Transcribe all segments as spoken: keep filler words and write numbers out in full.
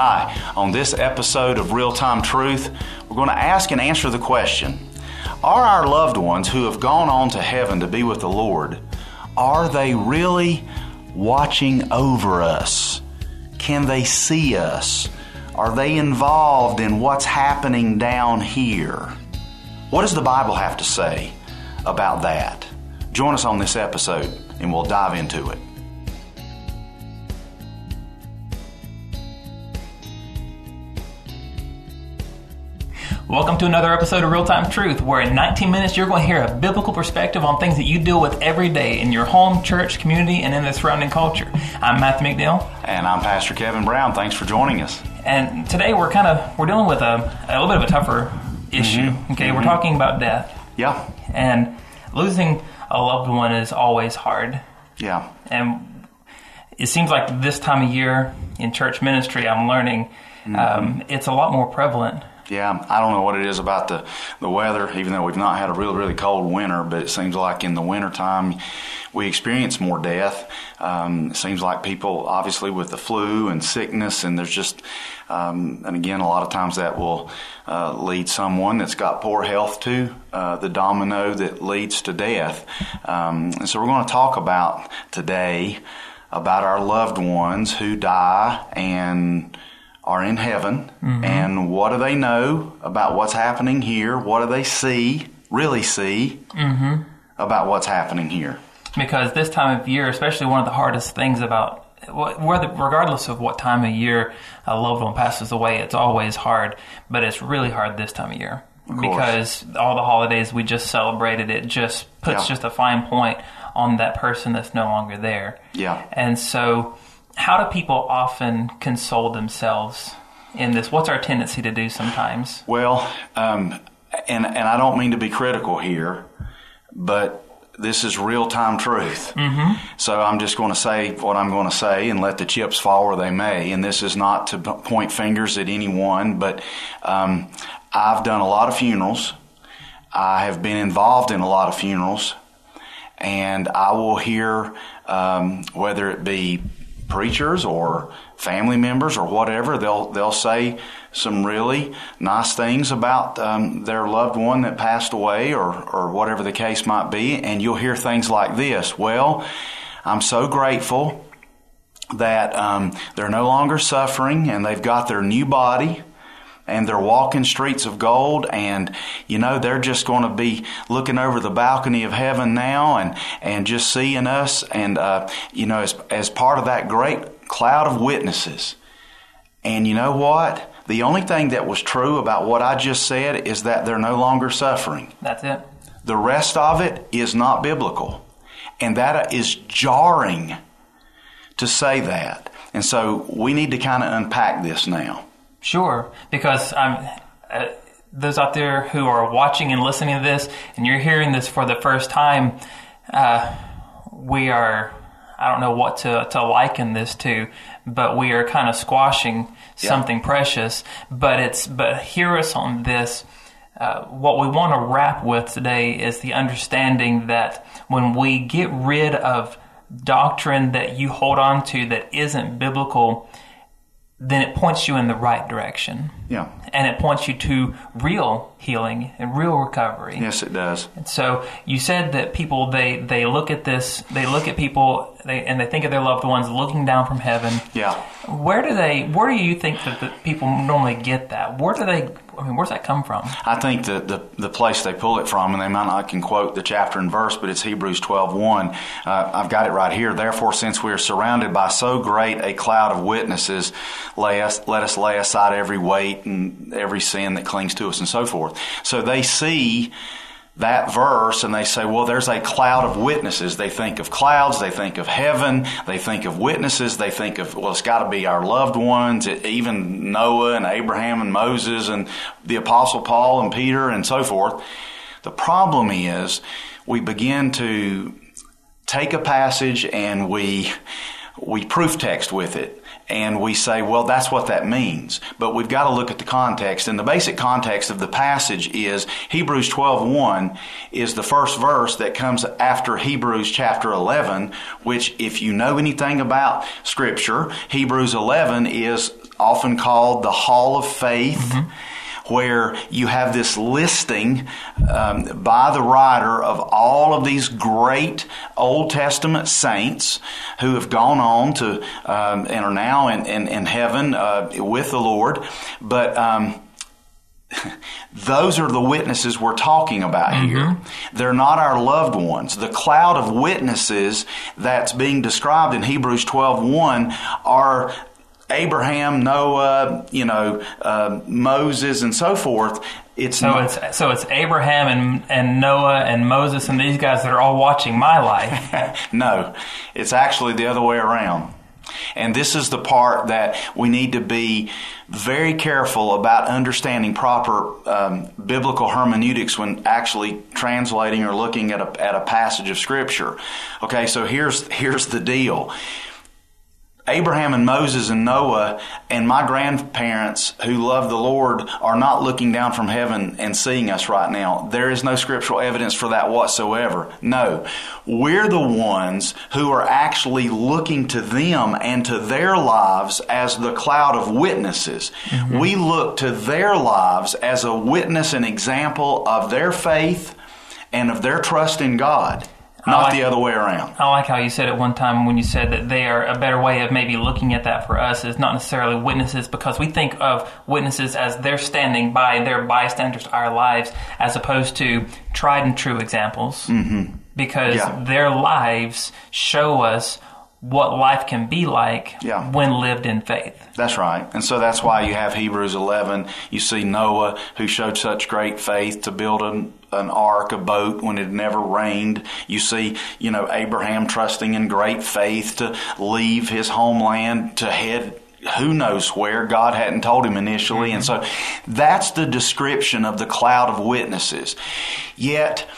Hi, on this episode of Real Time Truth, we're going to ask and answer the question, are our loved ones who have gone on to heaven to be with the Lord, are they really watching over us? Can they see us? Are they involved in what's happening down here? What does the Bible have to say about that? Join us on this episode and we'll dive into it. Welcome to another episode of Real Time Truth, where in nineteen minutes you're going to hear a biblical perspective on things that you deal with every day in your home, church, community, and in the surrounding culture. I'm Matthew McDill. And I'm Pastor Kevin Brown. Thanks for joining us. And today we're kind of, we're dealing with a, a little bit of a tougher issue. Mm-hmm. Okay, mm-hmm. We're talking about death. Yeah. And losing a loved one is always hard. Yeah. And it seems like this time of year in church ministry, I'm learning mm-hmm. um, it's a lot more prevalent. Yeah, I don't know what it is about the, the weather, even though we've not had a really, really cold winter, but it seems like in the wintertime we experience more death. Um, it seems like people, obviously, with the flu and sickness, and there's just, um, and again, a lot of times that will uh, lead someone that's got poor health to uh, the domino that leads to death. Um, and so we're going to talk about today about our loved ones who die and are in heaven, mm-hmm. and what do they know about what's happening here? What do they see, really see, mm-hmm. about what's happening here? Because this time of year, especially one of the hardest things about, whether, regardless of what time of year a loved one passes away, it's always hard, but it's really hard this time of year. Of because all the holidays we just celebrated, it just puts yeah. just a fine point on that person that's no longer there. Yeah. And so how do people often console themselves in this? What's our tendency to do sometimes? Well, um, and and I don't mean to be critical here, but this is real-time truth. Mm-hmm. So I'm just going to say what I'm going to say and let the chips fall where they may. And this is not to point fingers at anyone, but um, I've done a lot of funerals. I have been involved in a lot of funerals. And I will hear, um, whether it be preachers or family members or whatever, they'll they'll say some really nice things about um, their loved one that passed away or, or whatever the case might be, and you'll hear things like this. Well, I'm so grateful that um, they're no longer suffering and they've got their new body and they're walking streets of gold, and, you know, they're just going to be looking over the balcony of heaven now and, and just seeing us, and, uh, you know, as, as part of that great cloud of witnesses. And you know what? The only thing that was true about what I just said is that they're no longer suffering. That's it. The rest of it is not biblical. And that is jarring to say that. And so we need to kind of unpack this now. Sure, because I'm, uh, those out there who are watching and listening to this, and you're hearing this for the first time, uh, we are, I don't know what to, to liken this to, but we are kind of squashing yeah. something precious. But it's but hear us on this. Uh, what we want to wrap with today is the understanding that when we get rid of doctrine that you hold on to that isn't biblical, then it points you in the right direction. Yeah. And it points you to real healing and real recovery. Yes, it does. And so you said that people, they, they look at this, they look at people, they, and they think of their loved ones looking down from heaven. Yeah. Where do they, where do you think that the people normally get that? Where do they, I mean, where's that come from? I think the, the, the place they pull it from, and they might not can quote the chapter and verse, but it's Hebrews twelve one. Uh, I've got it right here. Therefore, since we are surrounded by so great a cloud of witnesses, lay us, let us lay aside every weight and every sin that clings to us and so forth. So they see that verse and they say, well, there's a cloud of witnesses. They think of clouds, they think of heaven, they think of witnesses, they think of, well, it's got to be our loved ones, it, even Noah and Abraham and Moses and the Apostle Paul and Peter and so forth. The problem is we begin to take a passage and we we proof text with it. And we say, well, that's what that means. But we've got to look at the context. And the basic context of the passage is Hebrews twelve one is the first verse that comes after Hebrews chapter eleven, which if you know anything about Scripture, Hebrews eleven is often called the Hall of Faith, mm-hmm. where you have this listing um, by the writer of all of these great Old Testament saints who have gone on to um, and are now in, in, in heaven uh, with the Lord. But um, those are the witnesses we're talking about mm-hmm. here. They're not our loved ones. The cloud of witnesses that's being described in Hebrews twelve one are Abraham, Noah, you know, uh, Moses, and so forth. It's so not, it's so it's Abraham and and Noah and Moses and these guys that are all watching my life. No, it's actually the other way around. And this is the part that we need to be very careful about understanding proper um, biblical hermeneutics when actually translating or looking at a, at a passage of Scripture. Okay, so here's here's the deal. Abraham and Moses and Noah and my grandparents who love the Lord are not looking down from heaven and seeing us right now. There is no scriptural evidence for that whatsoever. No, we're the ones who are actually looking to them and to their lives as the cloud of witnesses. Mm-hmm. We look to their lives as a witness and example of their faith and of their trust in God. Not like, the other way around. I like how you said it one time when you said that they are a better way of maybe looking at that for us is not necessarily witnesses, because we think of witnesses as they're standing by, their bystanders, our lives, as opposed to tried and true examples. Mm-hmm. Because yeah. their lives show us what life can be like yeah. when lived in faith. That's right. And so that's why you have Hebrews eleven. You see Noah, who showed such great faith to build an, an ark, a boat, when it never rained. You see, you know, Abraham trusting in great faith to leave his homeland to head who knows where. God hadn't told him initially. Mm-hmm. And so that's the description of the cloud of witnesses. Yet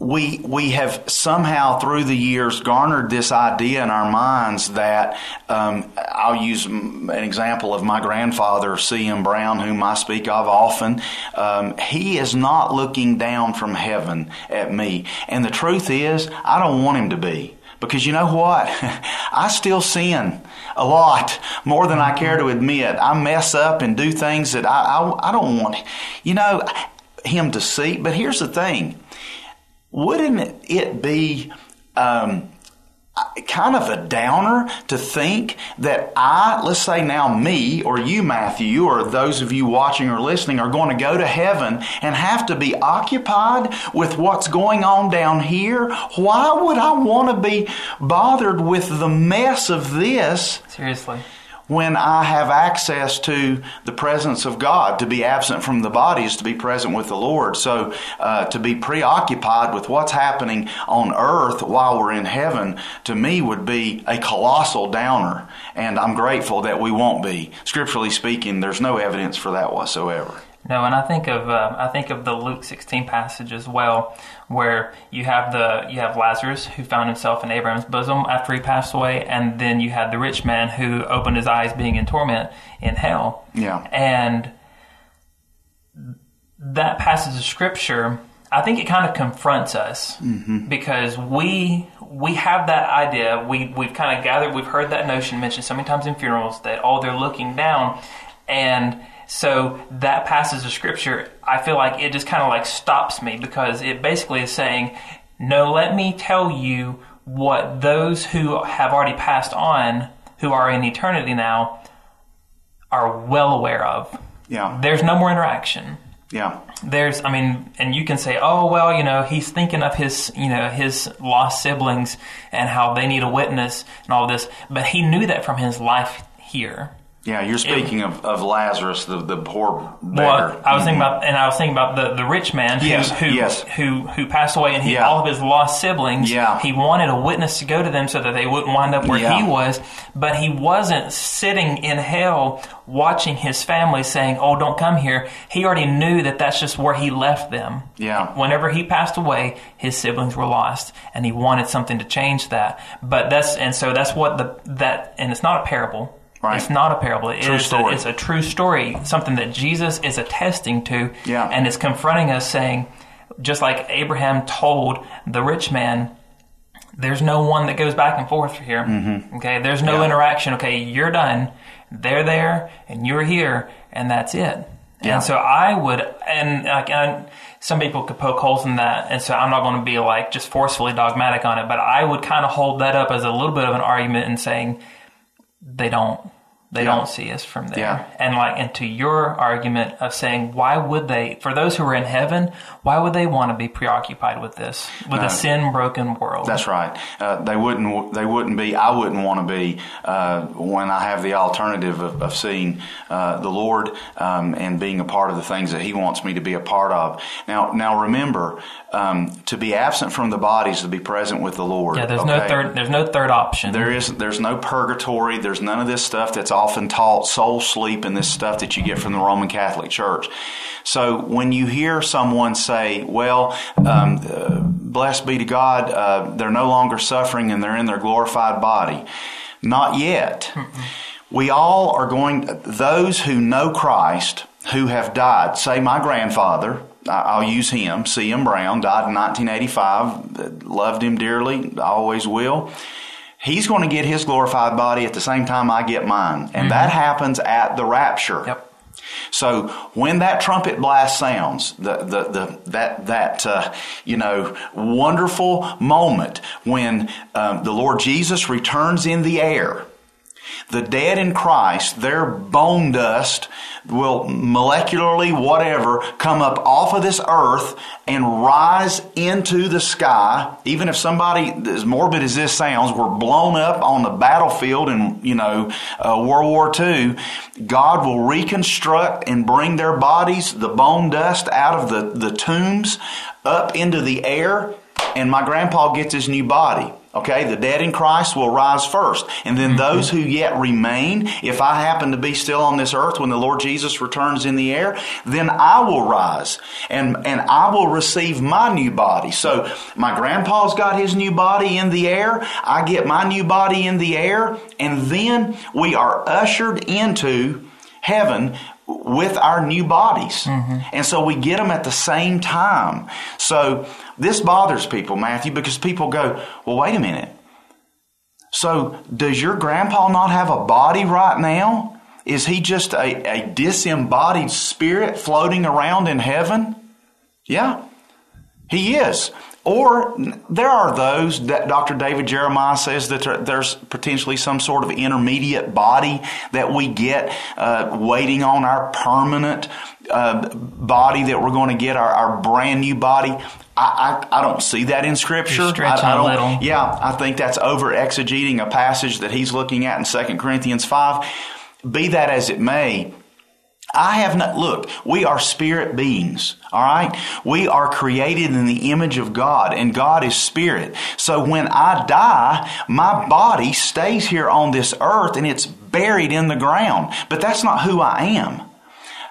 We we have somehow through the years garnered this idea in our minds that um, I'll use an example of my grandfather, C M Brown, whom I speak of often. Um, he is not looking down from heaven at me. And the truth is, I don't want him to be. Because you know what? I still sin a lot, more than I care to admit. I mess up and do things that I, I, I don't want, you know, him to see. But here's the thing. Wouldn't it be um, kind of a downer to think that I, let's say now me or you, Matthew, or those of you watching or listening are going to go to heaven and have to be occupied with what's going on down here? Why would I want to be bothered with the mess of this? Seriously. When I have access to the presence of God, to be absent from the body is to be present with the Lord. So uh, to be preoccupied with what's happening on earth while we're in heaven, to me would be a colossal downer. And I'm grateful that we won't be. Scripturally speaking, there's no evidence for that whatsoever. No, and I think of uh, I think of the Luke sixteen passage as well, where you have the you have Lazarus who found himself in Abraham's bosom after he passed away, and then you had the rich man who opened his eyes, being in torment in hell. Yeah, and that passage of Scripture, I think it kind of confronts us mm-hmm. because we we have that idea we we've kind of gathered we've heard that notion mentioned so many times in funerals that oh they're looking down and. So that passage of Scripture, I feel like it just kind of like stops me because it basically is saying, no, let me tell you what those who have already passed on, who are in eternity now, are well aware of. Yeah. There's no more interaction. Yeah. There's, I mean, and you can say, oh, well, you know, he's thinking of his, you know, his lost siblings and how they need a witness and all this. But he knew that from his life here. Yeah, you're speaking it, of, of Lazarus, the, the poor beggar. Well, I was thinking about, and I was thinking about the, the rich man who yes, who, yes. who who passed away, and he, yeah. all of his lost siblings. Yeah. He wanted a witness to go to them so that they wouldn't wind up where yeah. he was. But he wasn't sitting in hell watching his family saying, "Oh, don't come here." He already knew that that's just where he left them. Yeah. Whenever he passed away, his siblings were lost, and he wanted something to change that. But that's and so that's what the that and it's not a parable. Right. It's not a parable. It true is story. A, it's a true story, something that Jesus is attesting to, yeah. and is confronting us saying, just like Abraham told the rich man, there's no one that goes back and forth here. Mm-hmm. Okay, there's no yeah. interaction. Okay, you're done. They're there and you're here and that's it. Yeah. And so I would, and like, and some people could poke holes in that. And so I'm not going to be like just forcefully dogmatic on it, but I would kind of hold that up as a little bit of an argument and saying they don't, they yeah. don't see us from there. Yeah. And like, and to your argument of saying, why would they, for those who are in heaven, why would they want to be preoccupied with this, with no, a sin broken world? That's right. Uh, they wouldn't, they wouldn't be, I wouldn't want to be, uh, when I have the alternative of, of seeing, uh, the Lord, um, and being a part of the things that he wants me to be a part of. Now, now remember, um, to be absent from the body is to be present with the Lord. Yeah. There's okay? no third, there's no third option. There is, there's no purgatory. There's none of this stuff that's often taught, soul sleep and this stuff that you get from the Roman Catholic Church. So when you hear someone say, well, um, uh, blessed be to God, uh, they're no longer suffering and they're in their glorified body. Not yet. We all are going, those who know Christ, who have died, say my grandfather, I'll use him, C M Brown, died in nineteen eighty-five, loved him dearly, always will. He's going to get his glorified body at the same time I get mine. And mm-hmm. that happens at the rapture. Yep. So when that trumpet blast sounds, the, the, the, that, that uh, you know, wonderful moment when um, the Lord Jesus returns in the air, the dead in Christ, their bone dust will molecularly, whatever, come up off of this earth and rise into the sky. Even if somebody, as morbid as this sounds, were blown up on the battlefield in, you know, uh, World War Two, God will reconstruct and bring their bodies, the bone dust out of the, the tombs up into the air. And my grandpa gets his new body. Okay, the dead in Christ will rise first. And then those who yet remain, if I happen to be still on this earth when the Lord Jesus returns in the air, then I will rise and, and I will receive my new body. So my grandpa's got his new body in the air. I get my new body in the air. And then we are ushered into heaven with our new bodies. Mm-hmm. And so we get them at the same time. So this bothers people, Matthew, because people go, well, wait a minute. So does your grandpa not have a body right now? Is he just a, a disembodied spirit floating around in heaven? Yeah, he is. Or there are those that Doctor David Jeremiah says that there's potentially some sort of intermediate body that we get uh, waiting on our permanent uh, body that we're going to get, our, our brand new body. I, I, I don't see that in Scripture. You're stretching I, I don't, a little. Yeah, I think that's over exegeting a passage that he's looking at in Second Corinthians five. Be that as it may, I have not, look, we are spirit beings, all right? We are created in the image of God, and God is spirit. So when I die, my body stays here on this earth, and it's buried in the ground. But that's not who I am.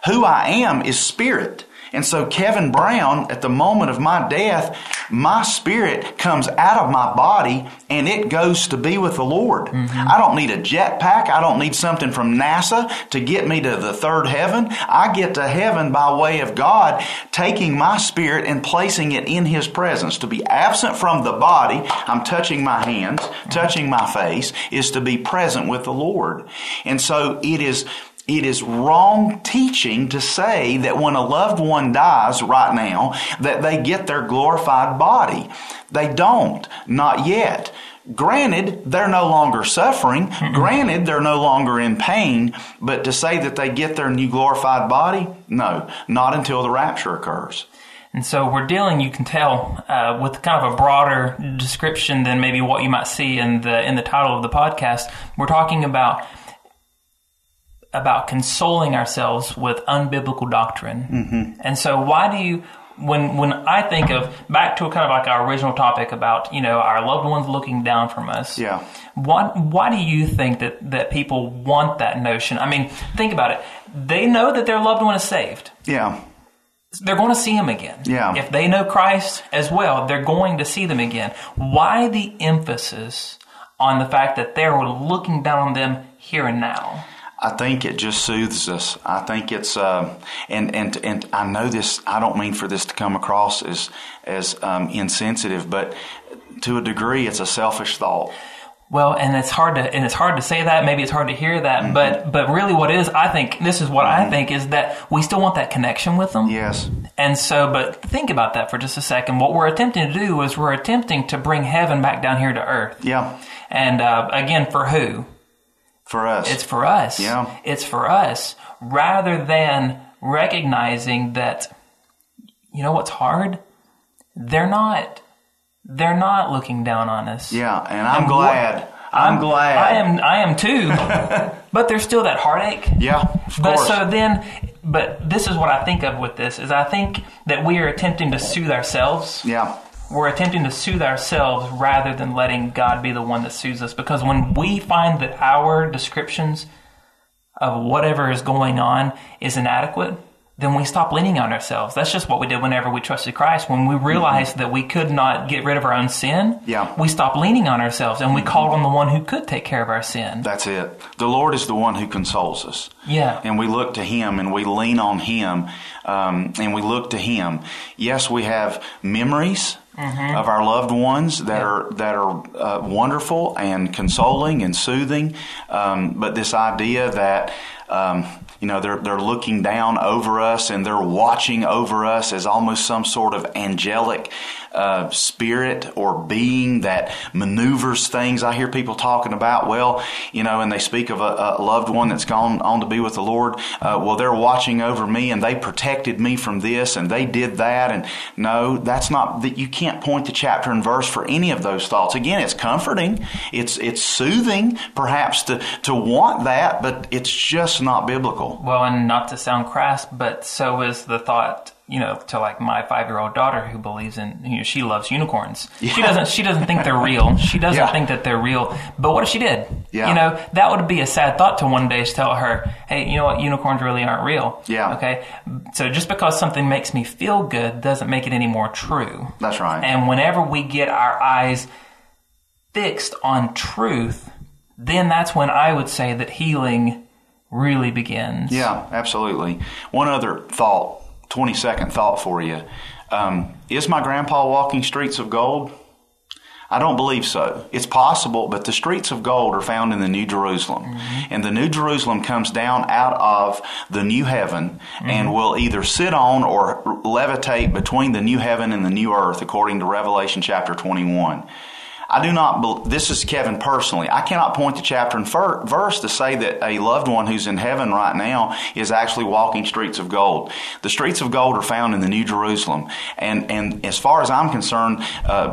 Who I am is spirit. And so Kevin Brown, at the moment of my death, my spirit comes out of my body and it goes to be with the Lord. Mm-hmm. I don't need a jetpack. I don't need something from NASA to get me to the third heaven. I get to heaven by way of God taking my spirit and placing it in His presence. To be absent from the body, I'm touching my hands, mm-hmm. touching my face, is to be present with the Lord. And so it is... It is wrong teaching to say that when a loved one dies right now, that they get their glorified body. They don't. Not yet. Granted, they're no longer suffering. Granted, they're no longer in pain. But to say that they get their new glorified body, no, not until the rapture occurs. And so we're dealing, you can tell, uh, with kind of a broader description than maybe what you might see in the in the title of the podcast. We're talking about about consoling ourselves with unbiblical doctrine. Mm-hmm. And so why do you, when when I think of, back to a kind of like our original topic about, you know, our loved ones looking down from us, yeah. why, why do you think that, that people want that notion? I mean, think about it. They know that their loved one is saved. Yeah. They're going to see him again. Yeah. If they know Christ as well, they're going to see them again. Why the emphasis on the fact that they're looking down on them here and now? I think it just soothes us. I think it's, uh, and and and I know this. I don't mean for this to come across as as um, insensitive, but to a degree, it's a selfish thought. Well, and it's hard to and it's hard to say that. Maybe it's hard to hear that. Mm-hmm. But but really, what it is, I think this is what mm-hmm. I think is that we still want that connection with them. Yes. And so, but think about that for just a second. What we're attempting to do is we're attempting to bring heaven back down here to earth. Yeah. And uh, again, for who? For us. It's for us. Yeah. It's for us, rather than recognizing that, you know, what's hard? They're not. They're not looking down on us. Yeah, and I'm and glad. I'm, I'm glad. I am. I am too. But there's still that heartache. Yeah, of but course. So then, but this is what I think of with this is I think that we are attempting to soothe ourselves. Yeah, we're attempting to soothe ourselves rather than letting God be the one that soothes us. Because when we find that our descriptions of whatever is going on is inadequate, then we stop leaning on ourselves. That's just what we did whenever we trusted Christ. When we realized mm-hmm. that we could not get rid of our own sin, yeah. we stopped leaning on ourselves and we mm-hmm. called on the one who could take care of our sin. That's it. The Lord is the one who consoles us. Yeah. And we look to Him and we lean on Him um, and we look to Him. Yes, we have memories mm-hmm. of our loved ones that yeah. are that are uh, wonderful and consoling and soothing. Um, but this idea that... Um, You know, they're they're looking down over us and they're watching over us as almost some sort of angelic uh, spirit or being that maneuvers things. I hear people talking about, well, you know, and they speak of a, a loved one that's gone on to be with the Lord. Uh, well, they're watching over me and they protected me from this and they did that. And no, that's not that. You can't point to chapter and verse for any of those thoughts. Again, it's comforting. It's it's soothing, perhaps to to want that, but it's just not biblical. Well, and not to sound crass, but so is the thought, you know, to like my five-year-old daughter who believes in, you know, she loves unicorns. Yeah. She doesn't She doesn't think they're real. She doesn't yeah. think that they're real. But what if she did? Yeah. You know, that would be a sad thought to one day to tell her, hey, you know what, unicorns really aren't real. Yeah. Okay? So just because something makes me feel good doesn't make it any more true. That's right. And whenever we get our eyes fixed on truth, then that's when I would say that healing really begins. Yeah, absolutely. One other thought, twenty-second thought for you. Um, is my grandpa walking streets of gold? I don't believe so. It's possible, but the streets of gold are found in the New Jerusalem. Mm-hmm. And the New Jerusalem comes down out of the new heaven mm-hmm. and will either sit on or levitate between the new heaven and the new earth, according to Revelation chapter twenty-one. I do not, this is Kevin personally, I cannot point to chapter and verse to say that a loved one who's in heaven right now is actually walking streets of gold. The streets of gold are found in the New Jerusalem. And and as far as I'm concerned, uh,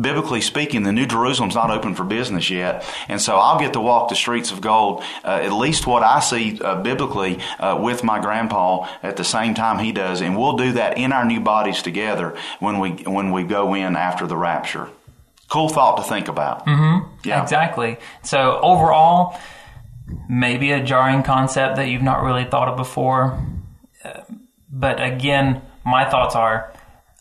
biblically speaking, the New Jerusalem's not open for business yet. And so I'll get to walk the streets of gold, uh, at least what I see uh, biblically uh, with my grandpa at the same time he does. And we'll do that in our new bodies together when we when we go in after the rapture. Cool thought to think about. Mm-hmm. Yeah, exactly. So overall, maybe a jarring concept that you've not really thought of before. Uh, but again, my thoughts are,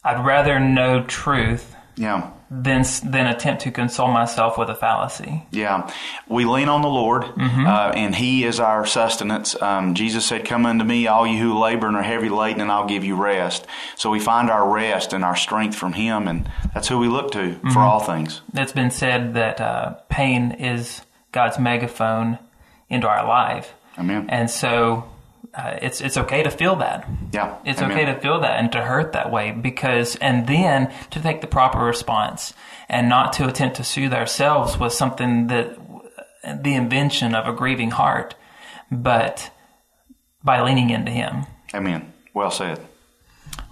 I'd rather know truth yeah. than than attempt to console myself with a fallacy. Yeah, we lean on the Lord, mm-hmm. uh, and He is our sustenance. Um, Jesus said, "Come unto me, all you who labor and are heavy laden, and I'll give you rest." So we find our rest and our strength from Him, and that's who we look to mm-hmm. for all things. It's been said that uh, pain is God's megaphone into our life. Amen. And so uh, it's it's okay to feel that. Yeah, it's Amen. Okay to feel that and to hurt that way, because and then to take the proper response and not to attempt to soothe ourselves with something that the invention of a grieving heart, but by leaning into Him. Amen. Well said.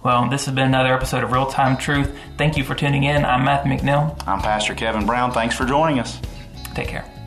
Well, this has been another episode of Real Time Truth. Thank you for tuning in. I'm Matthew McNeil. I'm Pastor Kevin Brown. Thanks for joining us. Take care.